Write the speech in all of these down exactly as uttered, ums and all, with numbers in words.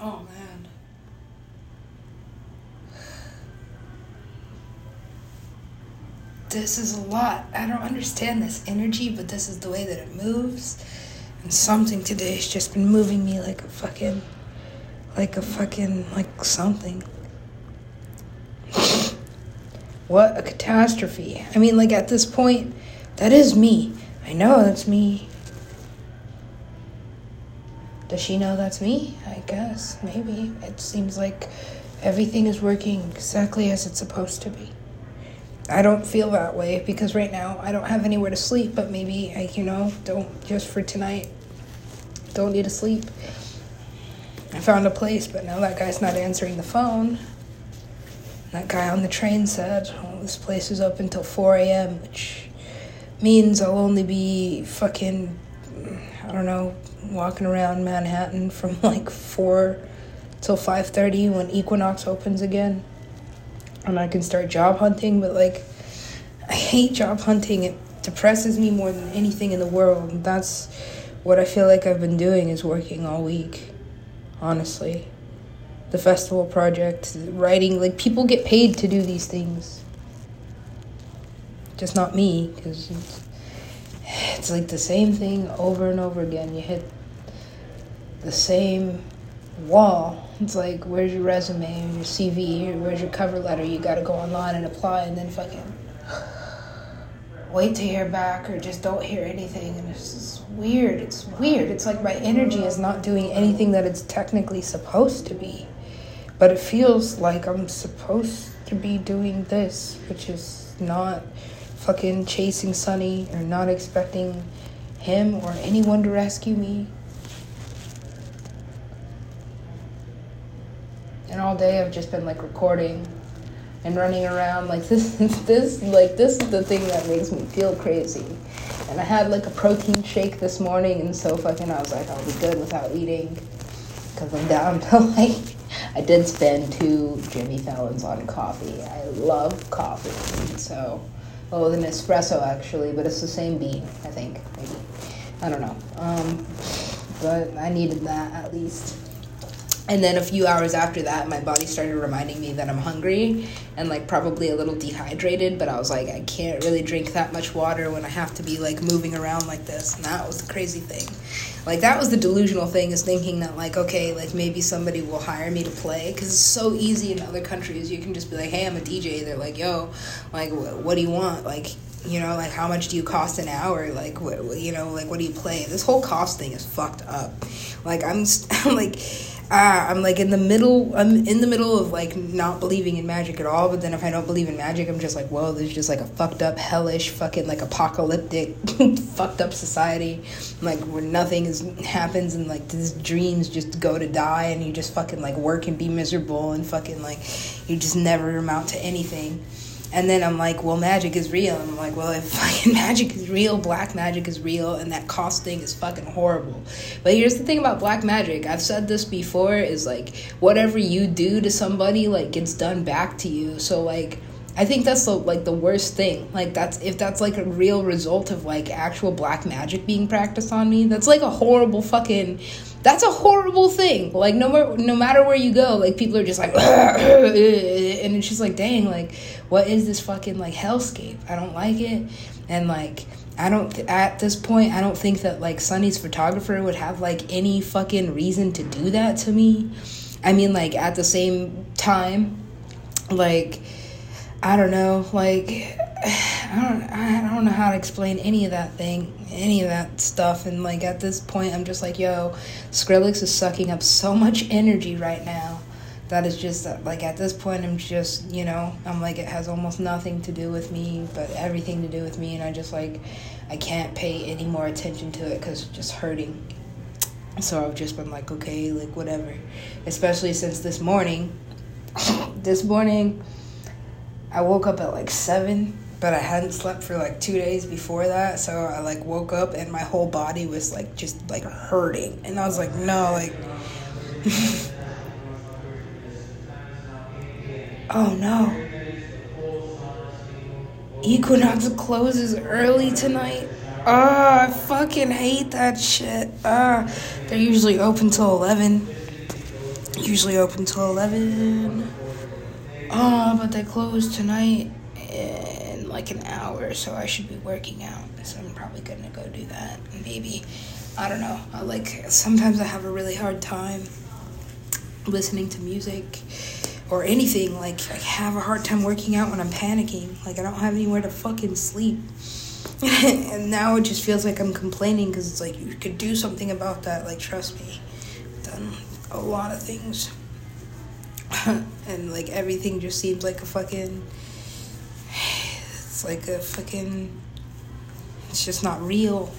Oh, man. This is a lot. I don't understand this energy, but this is the way that it moves. And something today has just been moving me like a fucking, like a fucking, like something. What a catastrophe. I mean, like, at this point, that is me. I know that's me. Does she know that's me? I guess. Maybe. It seems like everything is working exactly as it's supposed to be. I don't feel that way because right now I don't have anywhere to sleep, but maybe I, you know, don't, just for tonight, don't need to sleep. I found a place, but now that guy's not answering the phone. That guy on the train said, oh, this place is open till four a.m., which means I'll only be fucking, I don't know, walking around Manhattan from like four till five thirty when Equinox opens again. And I can start job hunting, but, like, I hate job hunting. It depresses me more than anything in the world. That's what I feel like I've been doing, is working all week, honestly. The festival project, writing, like, people get paid to do these things. Just not me, because it's, it's, like, the same thing over and over again. You hit the same wall. It's like, where's your resume, your C V, where's your cover letter? You gotta go online and apply and then fucking wait to hear back or just don't hear anything. And it's just weird. It's weird. It's like my energy is not doing anything that it's technically supposed to be. But it feels like I'm supposed to be doing this, which is not fucking chasing Sunny or not expecting him or anyone to rescue me. And all day I've just been, like, recording and running around. Like, this is this, like, this is the thing that makes me feel crazy. And I had, like, a protein shake this morning, and so fucking I was like, I'll be good without eating. Because I'm down to, like, I did spend two Jimmy Fallons on coffee. I love coffee. And so, oh, well, an espresso, actually, but it's the same bean, I think, maybe. I don't know. Um, but I needed that, at least. And then a few hours after that, my body started reminding me that I'm hungry and, like, probably a little dehydrated. But I was like, I can't really drink that much water when I have to be, like, moving around like this. And that was the crazy thing. Like, that was the delusional thing, is thinking that, like, okay, like, maybe somebody will hire me to play. Because it's so easy in other countries. You can just be like, hey, I'm a D J. They're like, yo, like, wh- what do you want? Like, you know, like, how much do you cost an hour? Like, what, you know, like, what do you play? This whole cost thing is fucked up. Like, I'm, st- I'm like... Ah, I'm, like, in the middle, I'm in the middle of, like, not believing in magic at all, but then if I don't believe in magic, I'm just like, whoa, there's just, like, a fucked up, hellish, fucking, like, apocalyptic, fucked up society, like, where nothing is, happens, and, like, these dreams just go to die, and you just fucking, like, work and be miserable, and fucking, like, you just never amount to anything. And then I'm like, well, magic is real. And I'm like, well, if fucking magic is real, black magic is real, and that cost thing is fucking horrible. But here's the thing about black magic. I've said this before, is, like, whatever you do to somebody, like, gets done back to you. So, like, I think that's, the, like, the worst thing. Like, that's, if that's, like, a real result of, like, actual black magic being practiced on me, that's, like, a horrible fucking... That's a horrible thing. Like, no more, no matter where you go, like, people are just like, and it's just like, dang, like, what is this fucking, like, hellscape? I don't like it. And, like, I don't, th- at this point, I don't think that, like, Sunny's photographer would have, like, any fucking reason to do that to me. I mean, like, at the same time, like, I don't know, like, I don't, I don't know how to explain any of that thing, any of that stuff, and, like, at this point, I'm just like, yo, Skrillex is sucking up so much energy right now, that is just, like, at this point, I'm just, you know, I'm like, it has almost nothing to do with me, but everything to do with me, and I just, like, I can't pay any more attention to it, because it's just hurting, so I've just been like, okay, like, whatever, especially since this morning, this morning, I woke up at, like, seven, but I hadn't slept for, like, two days before that, so I, like, woke up, and my whole body was, like, just, like, hurting, and I was like, no, like, oh, no, Equinox closes early tonight, ah, oh, I fucking hate that shit, ah, oh, they're usually open till eleven, usually open till eleven. Uh, but they close tonight in like an hour, so I should be working out. So I'm probably gonna go do that. Maybe, I don't know. I like sometimes I have a really hard time listening to music or anything. Like I have a hard time working out when I'm panicking. Like I don't have anywhere to fucking sleep. And now it just feels like I'm complaining because it's like you could do something about that. Like trust me, I've done a lot of things, and like everything just seems like a fucking. It's like a fucking. It's just not real.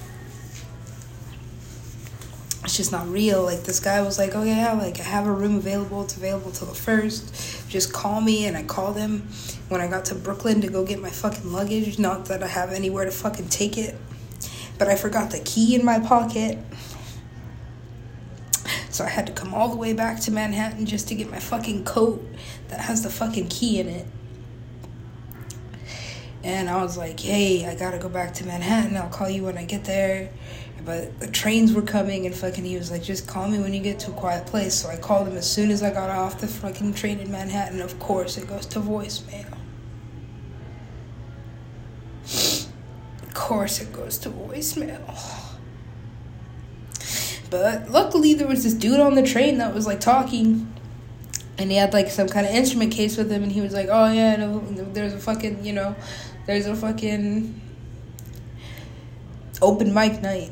It's just not real. Like this guy was like, "Oh yeah, like I have a room available. It's available till the first. Just call me." And I called him when I got to Brooklyn to go get my fucking luggage. Not that I have anywhere to fucking take it, but I forgot the key in my pocket, so I had to come all the way back to Manhattan just to get my fucking coat that has the fucking key in it. And I was like, hey, I gotta go back to Manhattan. I'll call you when I get there. But the trains were coming, and fucking he was like, just call me when you get to a quiet place. So I called him as soon as I got off the fucking train in Manhattan. Of course, it goes to voicemail. Of course, it goes to voicemail. But luckily, there was this dude on the train that was, like, talking. And he had, like, some kind of instrument case with him. And he was like, oh, yeah, no, there's a fucking, you know, there's a fucking open mic night.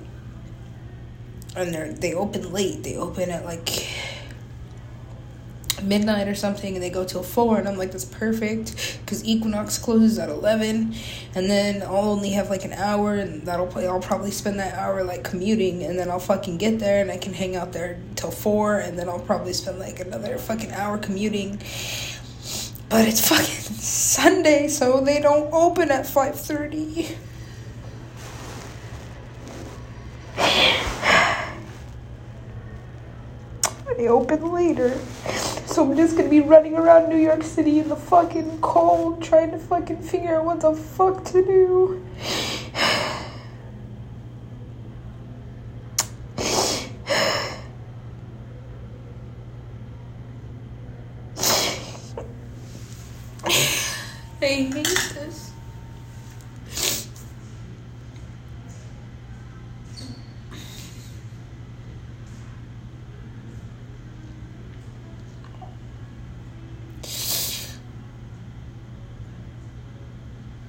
And they they open late. They open at, like, midnight or something. And they go till four. And I'm like, that's perfect. Because Equinox closes at eleven. And then I'll only have, like, an hour. And that'll play. I'll probably spend that hour, like, commuting. And then I'll fucking get there. And I can hang out there till four. And then I'll probably spend, like, another fucking hour commuting. But it's fucking Sunday. So they don't open at five thirty. They open later. So I'm just gonna be running around New York City in the fucking cold, trying to fucking figure out what the fuck to do. I hate this.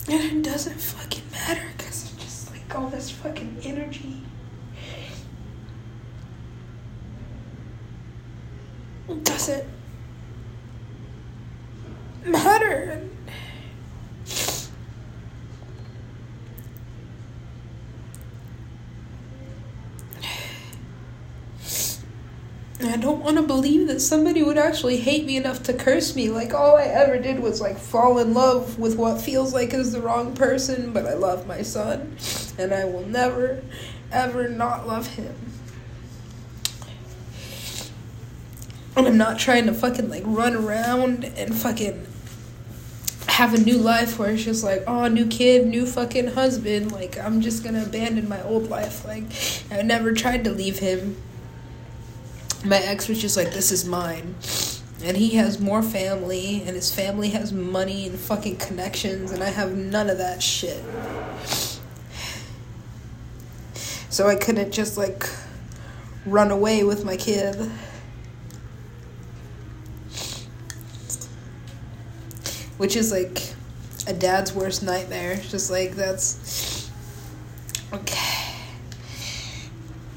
And it doesn't fucking matter because it's just like all this fucking energy. It doesn't matter. I don't want to believe that somebody would actually hate me enough to curse me. Like, all I ever did was, like, fall in love with what feels like is the wrong person, but I love my son, and I will never, ever not love him. And I'm not trying to fucking, like, run around and fucking have a new life where it's just like, oh, new kid, new fucking husband. Like, I'm just gonna abandon my old life. Like, I never tried to leave him. My ex was just like, this is mine. And he has more family, and his family has money and fucking connections, and I have none of that shit. So I couldn't just, like, run away with my kid. Which is, like, a dad's worst nightmare. Just, like, that's... okay.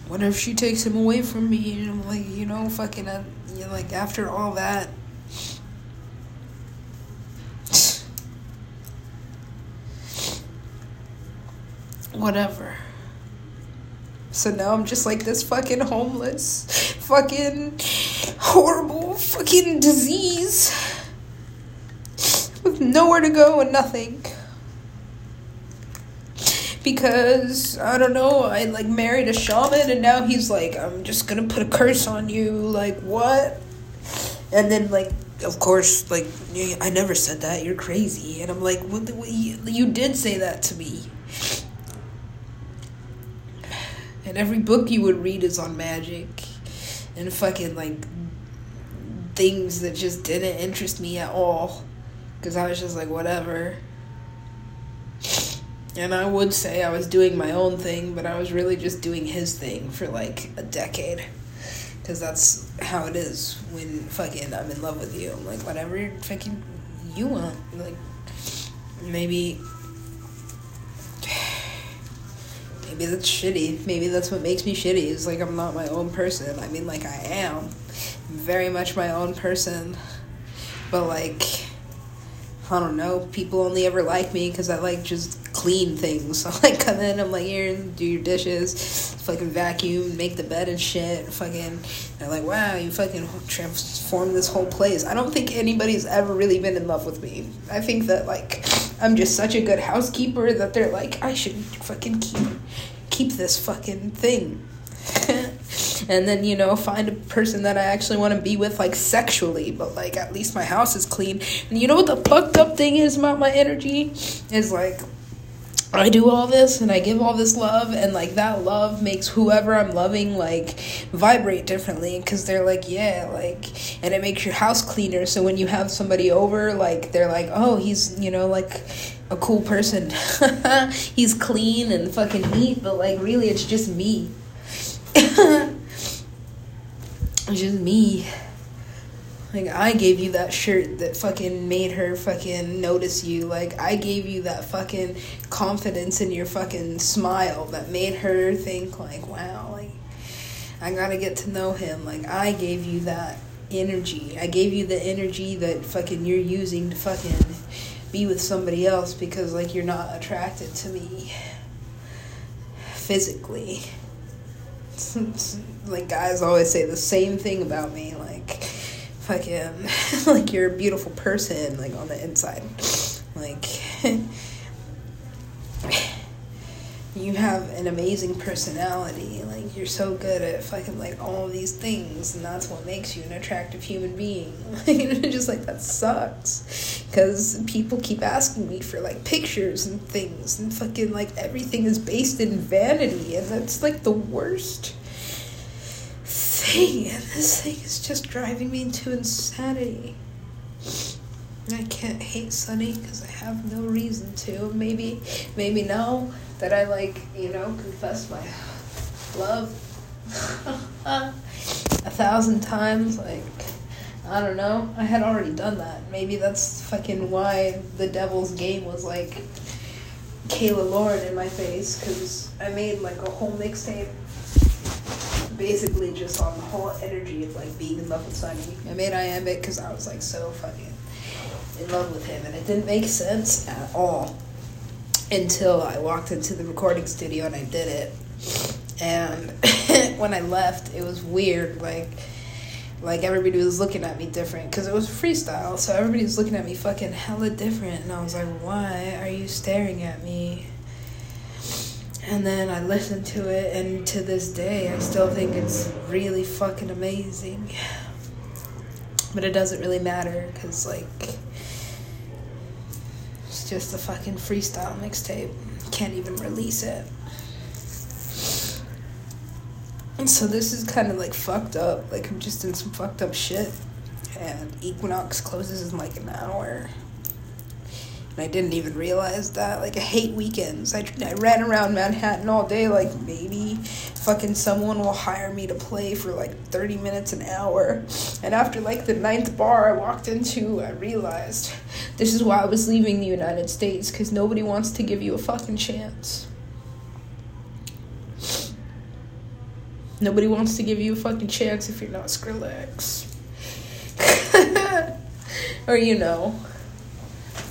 What if she takes him away from me? And I'm like, you know, fucking, uh, you know, like, after all that. Whatever. So now I'm just like this fucking homeless, fucking horrible fucking disease. With nowhere to go and nothing. Because, I don't know, I, like, married a shaman, and now he's like, I'm just gonna put a curse on you, like, what? And then, like, of course, like, I never said that, you're crazy. And I'm like, what the, what, you, you did say that to me. And every book you would read is on magic. And fucking, like, things that just didn't interest me at all, because I was just like, whatever. And I would say I was doing my own thing, but I was really just doing his thing for like a decade, because that's how it is when fucking I'm in love with you. I'm like, whatever fucking you want. Like, maybe maybe that's shitty. Maybe that's what makes me shitty, is like I'm not my own person. I mean, like, I am very much my own person, but like, I don't know, people only ever like me because I like just clean things. So I like come in, I'm like, here, do your dishes, fucking vacuum, make the bed and shit, fucking, they're like, wow, you fucking transformed this whole place. I don't think anybody's ever really been in love with me. I think that, like, I'm just such a good housekeeper that they're like, I should fucking keep, keep this fucking thing. And then, you know, find a person that I actually want to be with, like, sexually. But, like, at least my house is clean. And you know what the fucked up thing is about my energy? Is, like, I do all this and I give all this love. And, like, that love makes whoever I'm loving, like, vibrate differently. Because they're like, yeah, like, and it makes your house cleaner. So when you have somebody over, like, they're like, oh, he's, you know, like, a cool person. He's clean and fucking neat. But, like, really, it's just me. It's just me. Like, I gave you that shirt that fucking made her fucking notice you. Like, I gave you that fucking confidence in your fucking smile that made her think, like, wow, like, I gotta get to know him. Like, I gave you that energy. I gave you the energy that fucking you're using to fucking be with somebody else because, like, you're not attracted to me physically. Like, guys always say the same thing about me, like, fucking, like, you're a beautiful person, like, on the inside, like, you have an amazing personality, like, you're so good at fucking, like, all these things, and that's what makes you an attractive human being. Just, like, that sucks, because people keep asking me for, like, pictures and things, and fucking, like, everything is based in vanity, and that's, like, the worst thing, and this thing is just driving me into insanity. I can't hate Sunny because I have no reason to. Maybe, maybe now that I, like, you know, confess my love a thousand times, like, I don't know. I had already done that. Maybe that's fucking why the devil's game was, like, Kayla Lauren in my face, because I made, like, a whole mixtape basically just on the whole energy of, like, being in love with Sunny. I made Iambic because I was, like, so fucking in love with him, and it didn't make sense at all until I walked into the recording studio and I did it. And when I left, it was weird, like like everybody was looking at me different because it was freestyle, so everybody was looking at me fucking hella different, and I was like, why are you staring at me? And then I listened to it, and to this day I still think it's really fucking amazing, but it doesn't really matter because, like, it's just a fucking freestyle mixtape. Can't even release it. And so this is kind of, like, fucked up. Like, I'm just in some fucked up shit. And Equinox closes in, like, an hour. And I didn't even realize that. Like, I hate weekends. I, I ran around Manhattan all day, like, maybe fucking someone will hire me to play for, like, thirty minutes, an hour. And after, like, the ninth bar I walked into, I realized this is why I was leaving the United States, because nobody wants to give you a fucking chance. Nobody wants to give you a fucking chance if you're not Skrillex. Or, you know,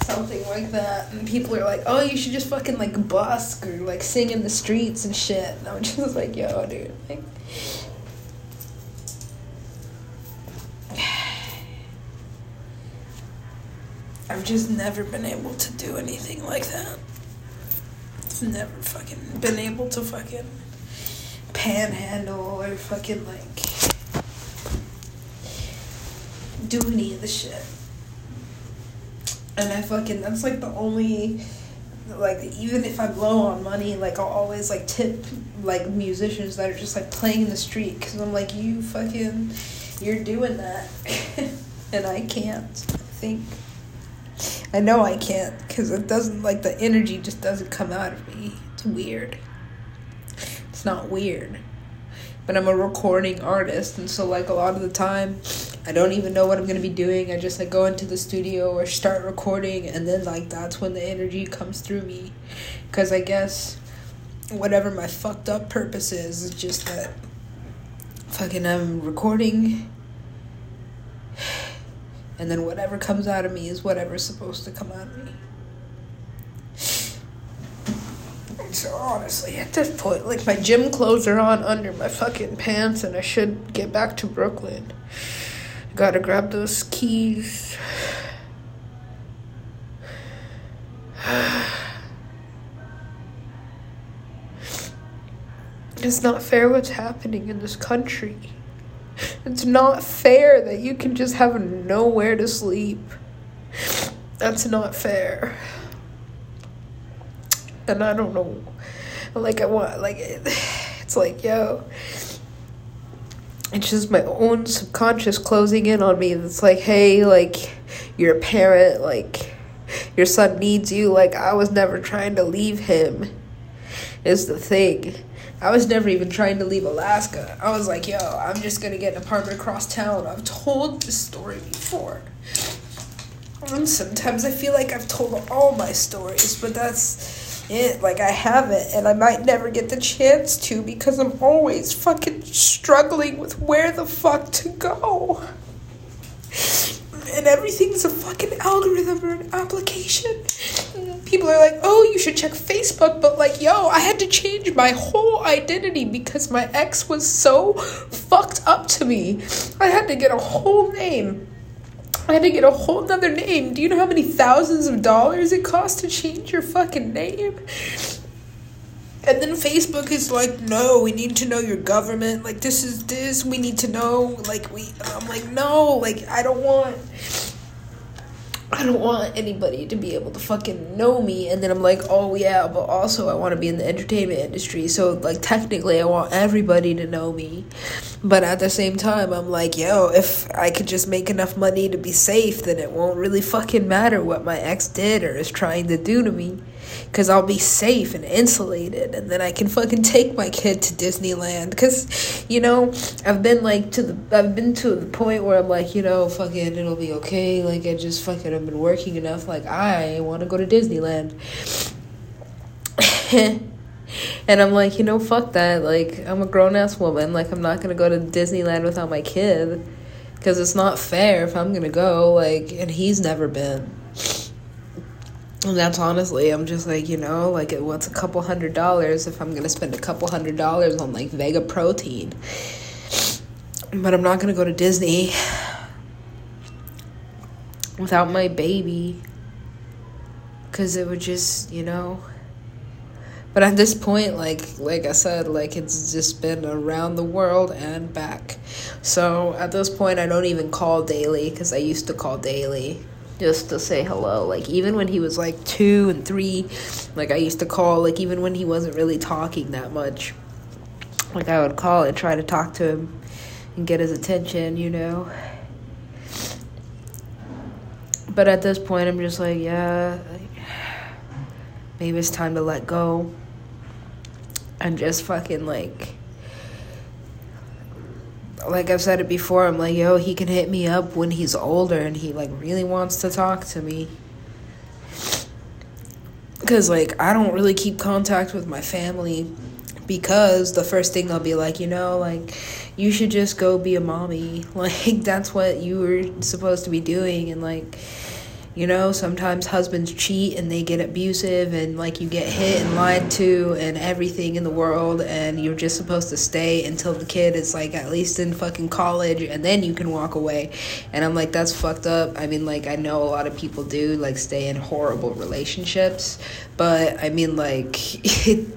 something like that. And people are like, oh, you should just fucking, like, busk or, like, sing in the streets and shit. And I'm just like, yo, dude, like, I've just never been able to do anything like that. I've never fucking been able to fucking panhandle or fucking, like, do any of the shit. And I fucking, that's, like, the only, like, even if I blow on money, like, I'll always, like, tip, like, musicians that are just, like, playing in the street. Because I'm like, you fucking, you're doing that. and I can't, I think. I know I can't, because it doesn't, like, the energy just doesn't come out of me. It's weird. It's not weird. But I'm a recording artist, and so, like, a lot of the time, I don't even know what I'm going to be doing. I just, like, go into the studio or start recording, and then, like, that's when the energy comes through me. Because I guess whatever my fucked up purpose is, it's just that fucking I'm recording, and then whatever comes out of me is whatever's supposed to come out of me. So honestly, at this point, like, my gym clothes are on under my fucking pants, and I should get back to Brooklyn. Gotta grab those keys. It's not fair what's happening in this country. It's not fair that you can just have nowhere to sleep. That's not fair. And I don't know. Like, I want, like, it's like, yo. It's just my own subconscious closing in on me. It's like, hey, like, you're a parent. Like, your son needs you. Like, I was never trying to leave him, is the thing. I was never even trying to leave Alaska. I was like, yo, I'm just going to get an apartment across town. I've told this story before. And sometimes I feel like I've told all my stories, but that's it. Like, I haven't, and I might never get the chance to, because I'm always fucking struggling with where the fuck to go. And everything's a fucking algorithm or an application. People are like, oh, you should check Facebook. But, like, yo, I had to change my whole identity because my ex was so fucked up to me. I had to get a whole name. I had to get a whole nother name. Do you know how many thousands of dollars it costs to change your fucking name? And then Facebook is like, no, we need to know your government. Like, this is this. We need to know. Like, we. I'm like, no. Like, I don't want. I don't want anybody to be able to fucking know me. And then I'm like, oh, yeah, but also I want to be in the entertainment industry. So, like, technically I want everybody to know me. But at the same time, I'm like, yo, if I could just make enough money to be safe, then it won't really fucking matter what my ex did or is trying to do to me. Because I'll be safe and insulated, and then I can fucking take my kid to Disneyland. Because, you know, I've been, like, to the, I've been to the point where I'm like, you know, fucking, it'll be okay. Like, I just fucking, I've been working enough. Like, I want to go to Disneyland. And I'm like, you know, fuck that. Like, I'm a grown-ass woman. Like, I'm not going to go to Disneyland without my kid. Because it's not fair if I'm going to go. Like, and he's never been. And that's honestly, I'm just like, you know, like, what's a couple hundred dollars if I'm going to spend a couple hundred dollars on, like, Vega protein? But I'm not going to go to Disney without my baby. Because it would just, you know. But at this point, like, like I said, like, it's just been around the world and back. So at this point, I don't even call daily, because I used to call daily. Just to say hello. Like, even when he was, like, two and three, like, I used to call, like, even when he wasn't really talking that much, like, I would call and try to talk to him and get his attention, you know. But at this point, I'm just like, yeah, like, maybe it's time to let go and just fucking, like, like I've said it before, I'm like, yo, he can hit me up when he's older and he, like, really wants to talk to me. Because, like, I don't really keep contact with my family, because the first thing I'll be like, you know, like, you should just go be a mommy. Like, that's what you were supposed to be doing. And, like, you know, sometimes husbands cheat and they get abusive, and, like, you get hit and lied to and everything in the world, and you're just supposed to stay until the kid is, like, at least in fucking college, and then you can walk away. And I'm like, that's fucked up. I mean, like, I know a lot of people do, like, stay in horrible relationships, but I mean, like, it...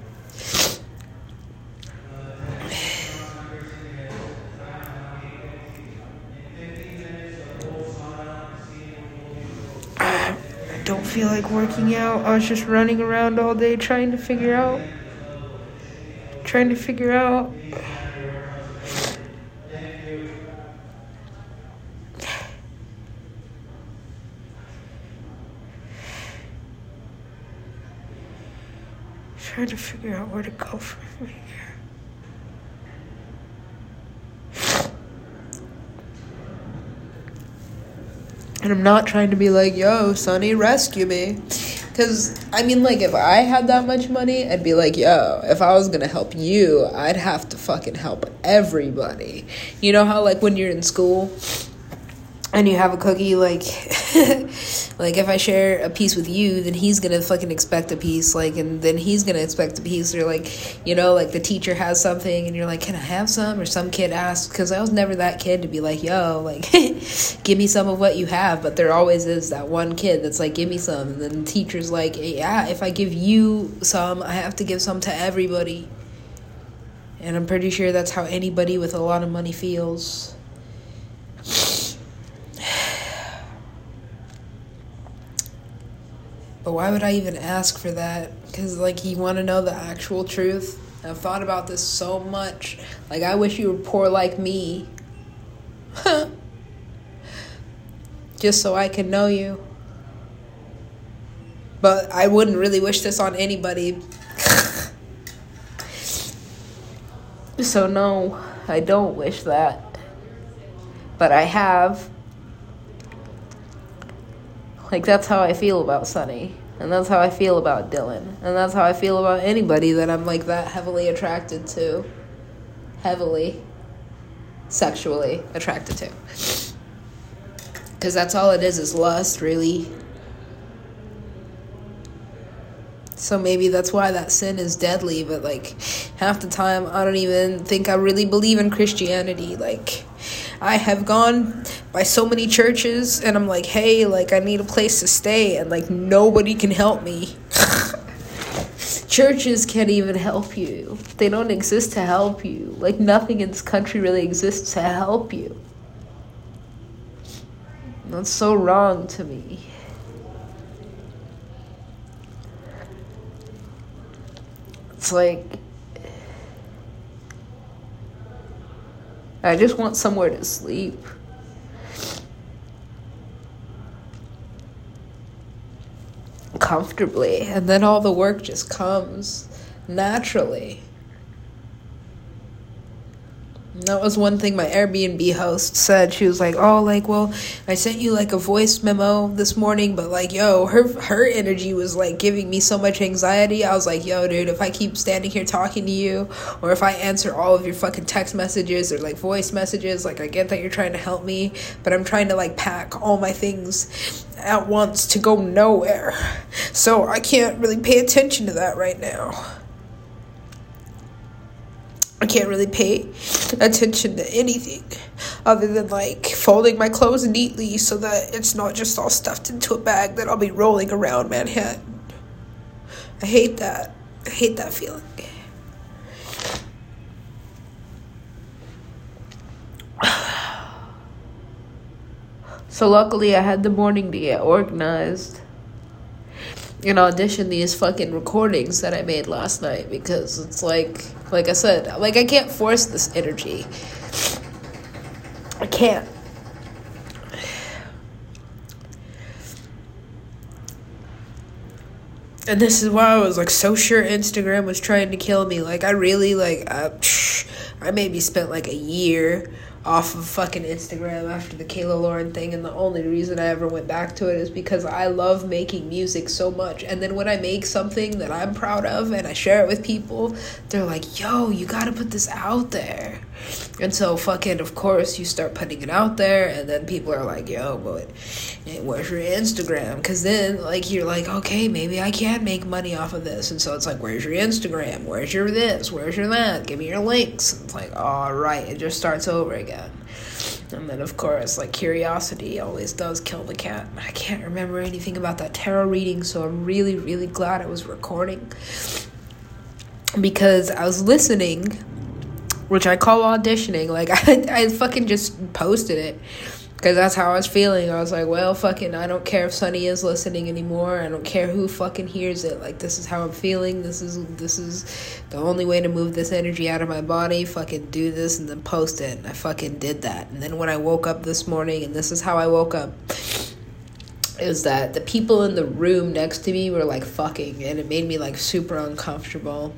feel like working out. I was just running around all day trying to figure out trying to figure out trying to figure out where to go from here. And I'm not trying to be like, yo, Sonny, rescue me. Because, I mean, like, if I had that much money, I'd be like, yo, if I was going to help you, I'd have to fucking help everybody. You know how, like, when you're in school and you have a cookie, like, like, if I share a piece with you, then he's going to fucking expect a piece, like, and then he's going to expect a piece. Or, like, you know, like, the teacher has something, and you're like, can I have some? Or some kid asks, because I was never that kid to be like, yo, like, give me some of what you have. But there always is that one kid that's like, give me some. And then the teacher's like, yeah, if I give you some, I have to give some to everybody. And I'm pretty sure that's how anybody with a lot of money feels. But why would I even ask for that? Because, like, you want to know the actual truth? I've thought about this so much. Like, I wish you were poor like me. Just so I can know you. But I wouldn't really wish this on anybody. So, no, I don't wish that. But I have. Like, that's how I feel about Sonny, and that's how I feel about Dylan, and that's how I feel about anybody that I'm, like, that heavily attracted to. Heavily, sexually attracted to. Because that's all it is, is lust, really. So maybe that's why that sin is deadly, but, like, half the time I don't even think I really believe in Christianity, like... I have gone by so many churches, and I'm like, hey, like, I need a place to stay, and, like, nobody can help me. Churches can't even help you. They don't exist to help you. Like, nothing in this country really exists to help you. That's so wrong to me. It's like... I just want somewhere to sleep. Comfortably. And then all the work just comes naturally. And that was one thing my Airbnb host said. She was like, oh, like, well, I sent you, like, a voice memo this morning. But, like, yo, her her energy was, like, giving me so much anxiety. I was like, yo, dude, if I keep standing here talking to you, or if I answer all of your fucking text messages or, like, voice messages, like, I get that you're trying to help me. But I'm trying to, like, pack all my things at once to go nowhere. So I can't really pay attention to that right now. I can't really pay attention to anything other than, like, folding my clothes neatly so that it's not just all stuffed into a bag that I'll be rolling around Manhattan. I hate that. I hate that feeling. So luckily I had the morning to get organized and audition these fucking recordings that I made last night, because it's like... Like I said, like, I can't force this energy. I can't. And this is why I was, like, so sure Instagram was trying to kill me. Like, I really, like, uh, psh, I maybe spent, like, a year off of fucking Instagram after the Kayla Lauren thing. And the only reason I ever went back to it is because I love making music so much. And then when I make something that I'm proud of and I share it with people, they're like, yo, you gotta put this out there. And so fucking, of course, you start putting it out there. And then people are like, yo, but where's your Instagram? Because then, like, you're like, okay, maybe I can make money off of this. And so it's like, where's your Instagram? Where's your this? Where's your that? Give me your links. And it's like, all right. It just starts over again. And then, of course, like, curiosity always does kill the cat. I can't remember anything about that tarot reading, so I'm really, really glad I was recording. Because I was listening, which I call auditioning. Like, I, I fucking just posted it. Because that's how I was feeling. I was like, well, fucking, I don't care if Sonny is listening anymore. I don't care who fucking hears it. Like, this is how I'm feeling. This is this is the only way to move this energy out of my body. Fucking do this and then post it. And I fucking did that. And then when I woke up this morning, and this is how I woke up. is that the people in the room next to me were like fucking, and it made me like super uncomfortable.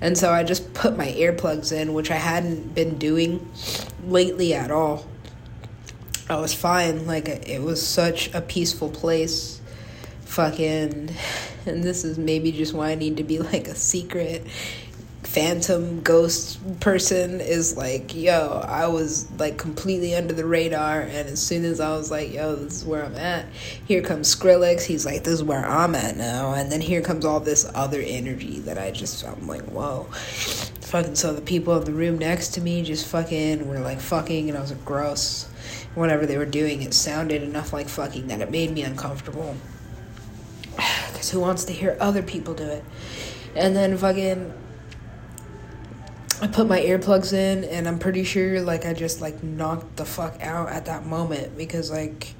And so I just put my earplugs in, which I hadn't been doing lately at all. I was fine. Like, it was such a peaceful place. Fucking, and this is maybe just why I need to be like a secret phantom ghost person, is like, yo, I was like completely under the radar, and as soon as I was like, yo, this is where I'm at, here comes Skrillex, he's like, this is where I'm at now, and then here comes all this other energy that I just, I'm like, whoa. Fucking, so the people in the room next to me just fucking were like fucking, and I was like, gross. Whatever they were doing, it sounded enough like fucking that it made me uncomfortable. Because who wants to hear other people do it? And then fucking, I put my earplugs in, and I'm pretty sure, like, I just, like, knocked the fuck out at that moment. Because, like,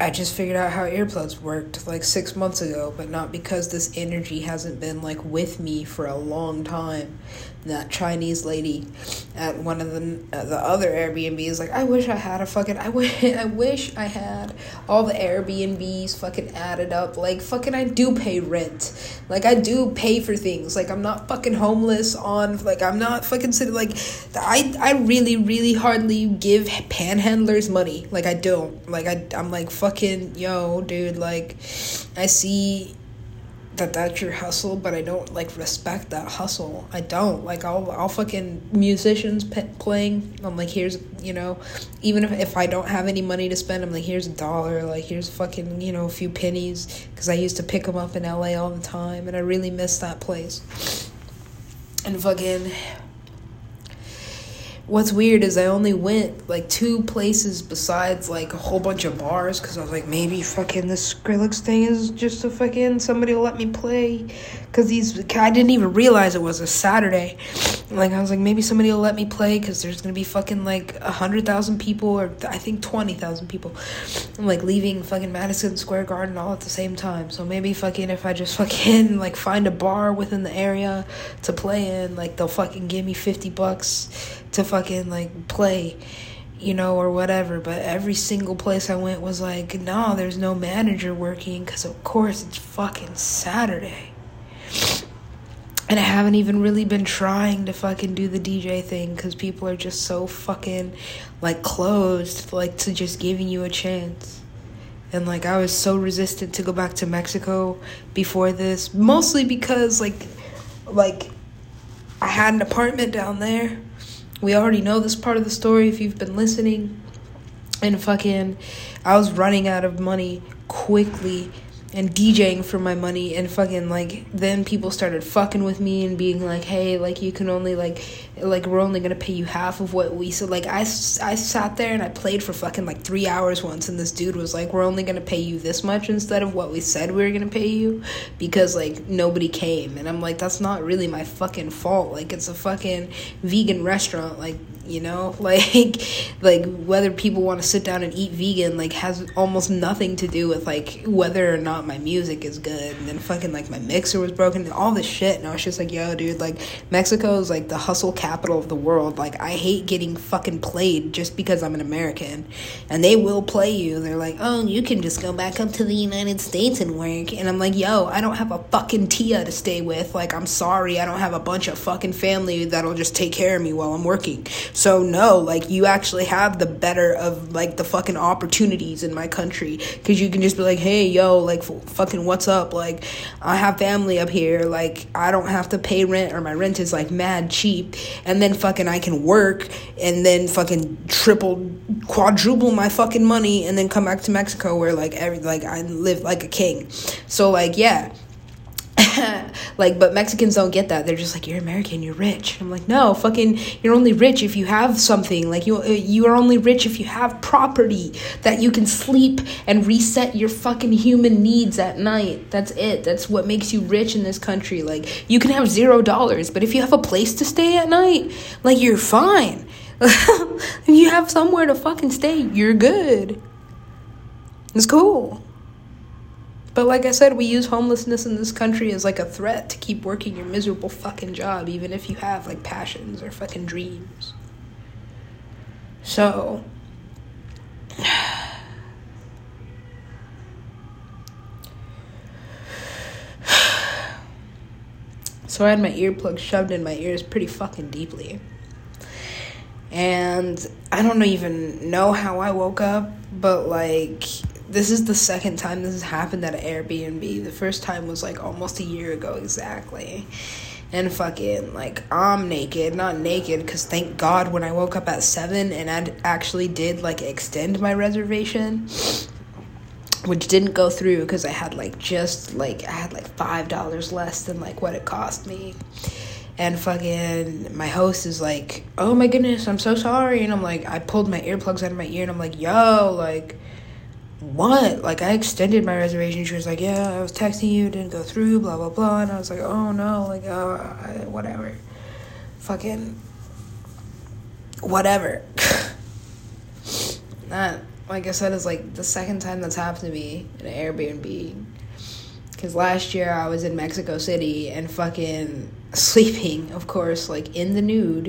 I just figured out how earplugs worked, like, six months ago. But not because this energy hasn't been, like, with me for a long time. That Chinese lady at one of the uh, the other Airbnbs, like, I wish I had a fucking, I wish, I wish I had all the Airbnbs fucking added up. Like, fucking, I do pay rent. Like, I do pay for things. Like, I'm not fucking homeless on, like, I'm not fucking sitting, like, I, I really, really hardly give panhandlers money. Like, I don't. Like, I, I'm like, fucking, yo, dude, like, I see that that's your hustle, but I don't, like, respect that hustle. I don't, like, I'll, I'll fucking musicians pe- playing, I'm like, here's, you know, even if, if I don't have any money to spend, I'm like, here's a dollar, like, here's fucking, you know, a few pennies, because I used to pick them up in L A all the time, and I really miss that place. And fucking, what's weird is I only went, like, two places besides, like, a whole bunch of bars, because I was like, maybe fucking this Skrillex thing is just a fucking, somebody will let me play, because these, I didn't even realize it was a Saturday. Like, I was like, maybe somebody will let me play, because there's going to be fucking, like, one hundred thousand people, or I think twenty thousand people, I'm like, leaving fucking Madison Square Garden all at the same time, so maybe fucking if I just fucking, like, find a bar within the area to play in, like, they'll fucking give me fifty bucks to fucking, like, play, you know, or whatever. But every single place I went was like, no, there's no manager working, because of course it's fucking Saturday. And I haven't even really been trying to fucking do the D J thing, because people are just so fucking, like, closed, like, to just giving you a chance. And, like, I was so resistant to go back to Mexico before this, mostly because, like, like, I had an apartment down there. We already know this part of the story if you've been listening. And fucking, I was running out of money quickly and DJing for my money. And fucking, like, then people started fucking with me and being like, hey, like, you can only, like, like, we're only going to pay you half of what we... So, like, I, I sat there and I played for fucking, like, three hours once. And this dude was like, we're only going to pay you this much instead of what we said we were going to pay you. Because, like, nobody came. And I'm like, that's not really my fucking fault. Like, it's a fucking vegan restaurant. Like, you know? Like, like whether people want to sit down and eat vegan, like, has almost nothing to do with, like, whether or not my music is good. And then fucking, like, my mixer was broken and all this shit. And I was just like, yo, dude, like, Mexico is, like, the hustle capital of the world. Like, I hate getting fucking played just because I'm an American. And they will play you. They're like, oh, you can just go back up to the United States and work. And I'm like, yo, I don't have a fucking tia to stay with. Like, I'm sorry, I don't have a bunch of fucking family that'll just take care of me while I'm working. So no, like, you actually have the better of, like, the fucking opportunities in my country, because you can just be like, hey, yo, like, f- fucking what's up, like, I have family up here, like, I don't have to pay rent, or my rent is, like, mad cheap. And then fucking I can work and then fucking triple, quadruple my fucking money, and then come back to Mexico where, like, every, like, I live like a king. So, like, yeah. Like, but Mexicans don't get that. They're just like, you're American, you're rich. I'm like, no, fucking, you're only rich if you have something. Like, you you are only rich if you have property that you can sleep and reset your fucking human needs at night. That's it. That's what makes you rich in this country. Like, you can have zero dollars, but if you have a place to stay at night, like, you're fine. If you have somewhere to fucking stay, you're good. It's cool. But like I said, we use homelessness in this country as, like, a threat to keep working your miserable fucking job, even if you have, like, passions or fucking dreams. So, So I had my earplug shoved in my ears pretty fucking deeply. And I don't even know how I woke up, but, like, this is the second time this has happened at an Airbnb. The first time was, like, almost a year ago exactly. And fucking, like, I'm naked. Not naked, because thank God when I woke up at seven and I actually did, like, extend my reservation, which didn't go through because I had, like, just, like, I had, like, five dollars less than, like, what it cost me. And fucking my host is like, oh, my goodness, I'm so sorry. And I'm like, I pulled my earplugs out of my ear and I'm like, yo, like, what? Like, I extended my reservation. She was like, yeah, I was texting you, didn't go through, blah, blah, blah. And I was like, oh, no, like, uh, whatever. Fucking whatever. That, like I said, is, like, the second time that's happened to me in an Airbnb. Because last year I was in Mexico City and fucking sleeping, of course, like, in the nude,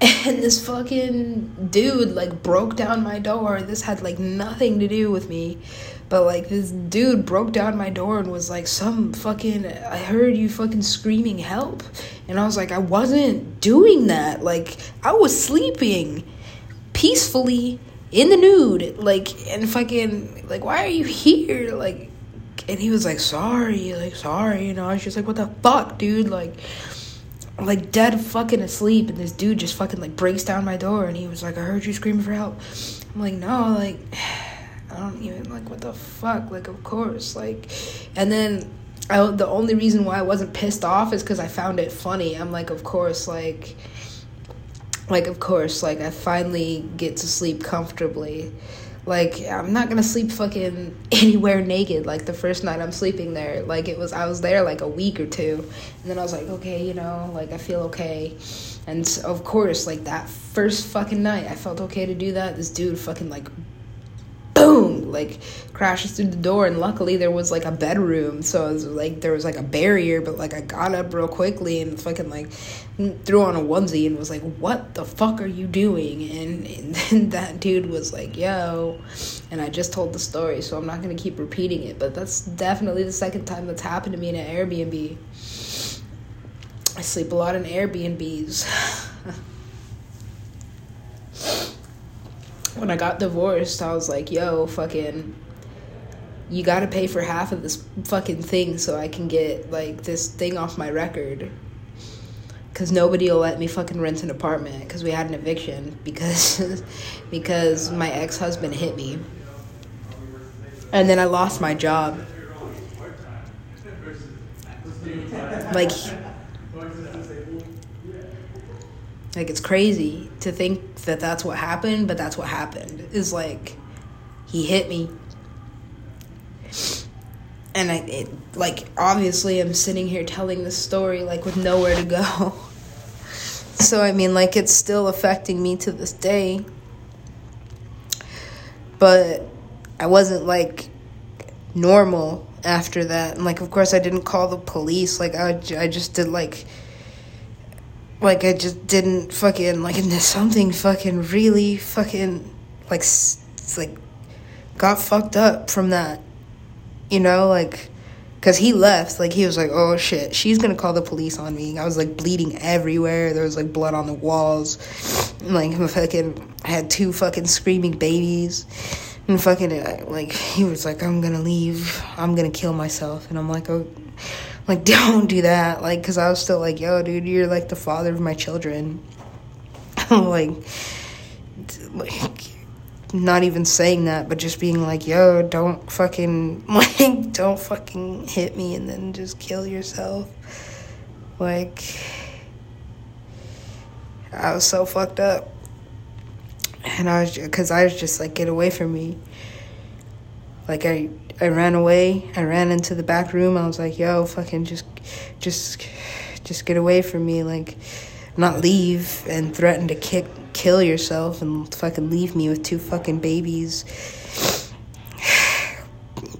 and this fucking dude, like, broke down my door. This had, like, nothing to do with me, but, like, this dude broke down my door and was like, some fucking, I heard you fucking screaming help. And I was like, I wasn't doing that, like, I was sleeping peacefully in the nude, like, and fucking, like, why are you here? Like, and he was like, sorry, like, sorry, you know. I was just like, what the fuck, dude? Like, like, dead fucking asleep, and this dude just fucking, like, breaks down my door, and he was like, I heard you screaming for help. I'm like, no, like, I don't even, like, what the fuck? Like, of course, like, and then I, the only reason why I wasn't pissed off is because I found it funny. I'm like, of course, like, like, of course, like, I finally get to sleep comfortably. Like, I'm not gonna sleep fucking anywhere naked. Like, the first night I'm sleeping there, like, it was, I was there, like, a week or two. And then I was like, okay, you know, like, I feel okay. And, so, of course, like, that first fucking night, I felt okay to do that. This dude fucking, like, boom, like, crashes through the door. And luckily there was, like, a bedroom. So, it was, like, there was, like, a barrier. But, like, I got up real quickly and fucking, like, threw on a onesie and was like, what the fuck are you doing? And, and then that dude was like, yo. And I just told the story, so I'm not going to keep repeating it. But that's definitely the second time that's happened to me in an Airbnb. I sleep a lot in Airbnbs. When I got divorced, I was like, yo, fucking, you got to pay for half of this fucking thing so I can get, like, this thing off my record. Because nobody will let me fucking rent an apartment because we had an eviction because because my ex-husband hit me. And then I lost my job. Like, like, it's crazy to think that that's what happened, but that's what happened. It's like, he hit me. And I, it, like, obviously I'm sitting here telling this story, like, with nowhere to go. So, I mean, like, it's still affecting me to this day. But I wasn't, like, normal after that. And, like, of course I didn't call the police. Like, I, I just did, like, like, I just didn't fucking, like, and something fucking really fucking, like, like, got fucked up from that. You know, like, because he left, like, he was like, oh, shit, she's going to call the police on me. I was, like, bleeding everywhere. There was, like, blood on the walls. And, like, I fucking had two fucking screaming babies. And fucking, like, he was like, I'm going to leave. I'm going to kill myself. And I'm like, oh, like, don't do that. Like, because I was still like, yo, dude, you're, like, the father of my children. I'm like, like, not even saying that, but just being like, yo, don't fucking, like, don't fucking hit me and then just kill yourself. Like, I was so fucked up. And I was, because I was just like, get away from me. Like, I, I ran away. I ran into the back room. I was like, yo, fucking just, just, just get away from me. Like, not leave, and threatened to kick, kill yourself and fucking leave me with two fucking babies,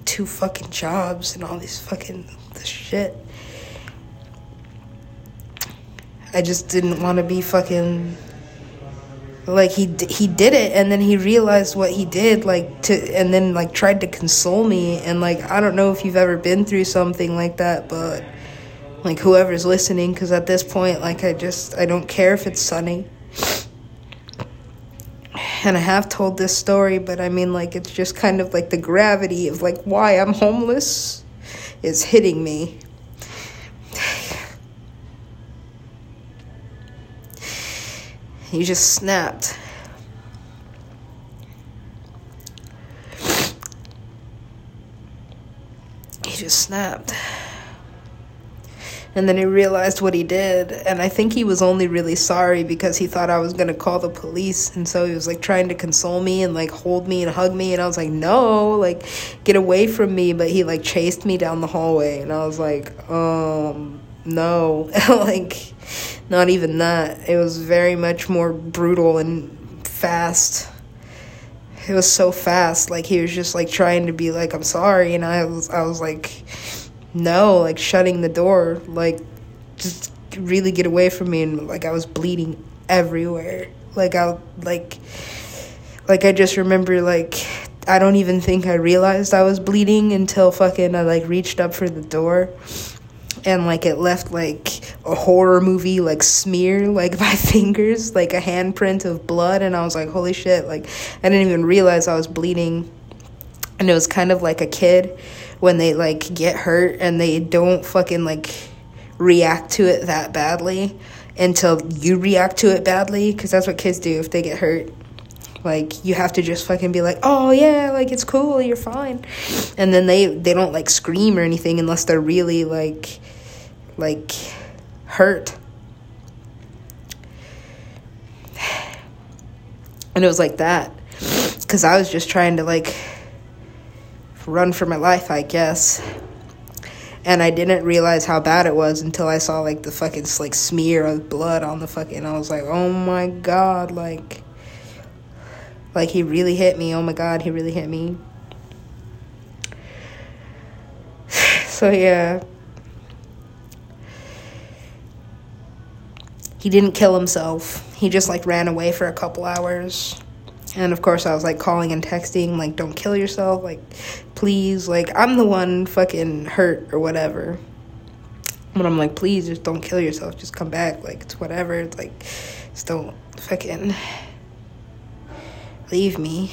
two fucking jobs, and all this fucking this shit. I just didn't want to be fucking, like, he he did it, and then he realized what he did, like, to, and then, like, tried to console me, and, like, I don't know if you've ever been through something like that, but like, whoever's listening, because at this point, like, I just, I don't care if it's sunny. And I have told this story, but I mean, like, it's just kind of, like, the gravity of, like, why I'm homeless is hitting me. You just snapped. He just snapped. And then he realized what he did. And I think he was only really sorry because he thought I was going to call the police. And so he was, like, trying to console me and, like, hold me and hug me. And I was like, no, like, get away from me. But he, like, chased me down the hallway. And I was like, um, no. Like, not even that. It was very much more brutal and fast. It was so fast. Like, he was just, like, trying to be like, I'm sorry. And I was, I was like, no, like, shutting the door. Like, just really get away from me. And, like, I was bleeding everywhere. Like, I, like, like, I just remember, like, I don't even think I realized I was bleeding until fucking I, like, reached up for the door. And, like, it left, like, a horror movie, like, smear, like, my fingers, like, a handprint of blood. And I was like, holy shit, like, I didn't even realize I was bleeding. And it was kind of like a kid when they, like, get hurt and they don't fucking, like, react to it that badly until you react to it badly. Because that's what kids do if they get hurt. Like, you have to just fucking be like, oh, yeah, like, it's cool, you're fine. And then they, they don't, like, scream or anything unless they're really, like, like, hurt. And it was like that. Because I was just trying to, like, run for my life, I guess. And I didn't realize how bad it was until I saw, like, the fucking, like, smear of blood on the fucking, I was like, oh, my God, like, like, he really hit me. Oh, my God, he really hit me. So, yeah. He didn't kill himself. He just, like, ran away for a couple hours. And, of course, I was, like, calling and texting, like, don't kill yourself. Like, please. Like, I'm the one fucking hurt or whatever. But I'm like, please, just don't kill yourself. Just come back. Like, it's whatever. It's like, just don't fucking leave me.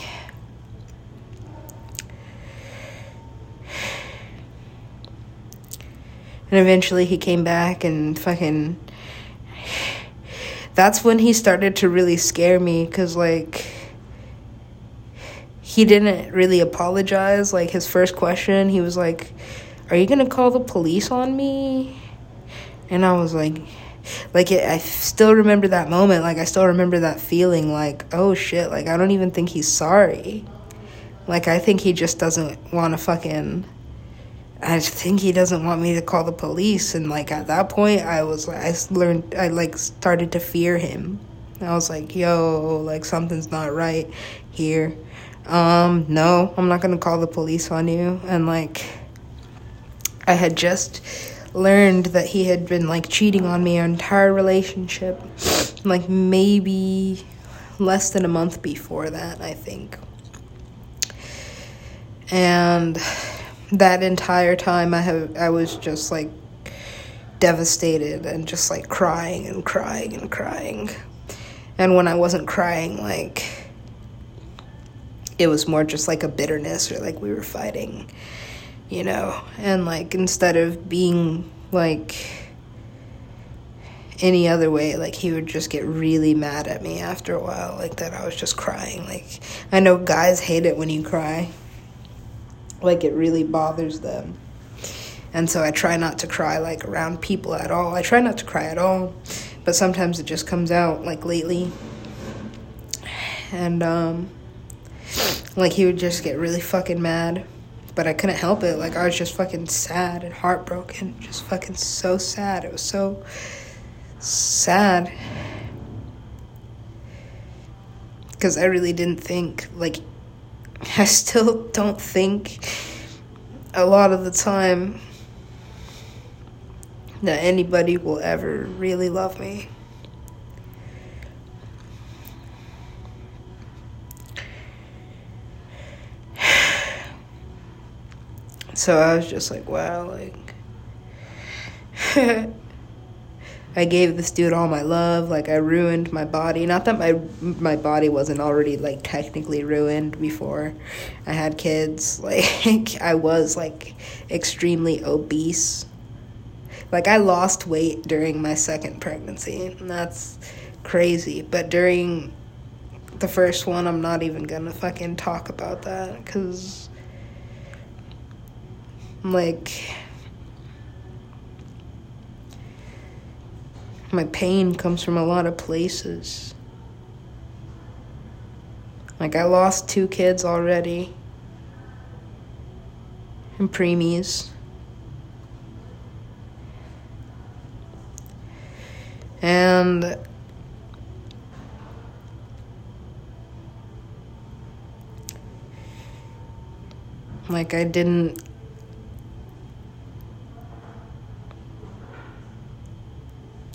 And eventually he came back and fucking, that's when he started to really scare me, because, like, he didn't really apologize. Like, his first question, he was like, are you gonna call the police on me? And I was like, Like, it, I still remember that moment. Like, I still remember that feeling, like, oh, shit. Like, I don't even think he's sorry. Like, I think he just doesn't want to fucking, I think he doesn't want me to call the police. And, like, at that point, I was, like, I learned, I, like, started to fear him. And I was like, yo, like, something's not right here. Um, no, I'm not going to call the police on you. And, like, I had just learned that he had been, like, cheating on me our entire relationship, like, maybe less than a month before that, I think. And that entire time I have I was just, like, devastated and just, like, crying and crying and crying. And when I wasn't crying, like, it was more just, like, a bitterness, or, like, we were fighting, you know. And, like, instead of being, like, any other way, like, he would just get really mad at me after a while, like, that I was just crying. Like, I know guys hate it when you cry. Like, it really bothers them. And so I try not to cry, like, around people at all. I try not to cry at all. But sometimes it just comes out, like, lately. And, um, like, he would just get really fucking mad. But I couldn't help it. Like, I was just fucking sad and heartbroken. Just fucking so sad. It was so sad. Because I really didn't think, like, I still don't think a lot of the time that anybody will ever really love me. So I was just like, wow, like, I gave this dude all my love, like I ruined my body. Not that my my body wasn't already like technically ruined before I had kids. Like I was like extremely obese. Like I lost weight during my second pregnancy, and that's crazy. But during the first one, I'm not even gonna fucking talk about that, because like my pain comes from a lot of places. Like I lost two kids already in preemies. And like I didn't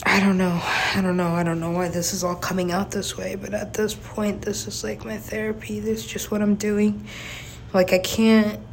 I don't know, I don't know, I don't know why this is all coming out this way, but at this point, this is like my therapy, this is just what I'm doing. Like, I can't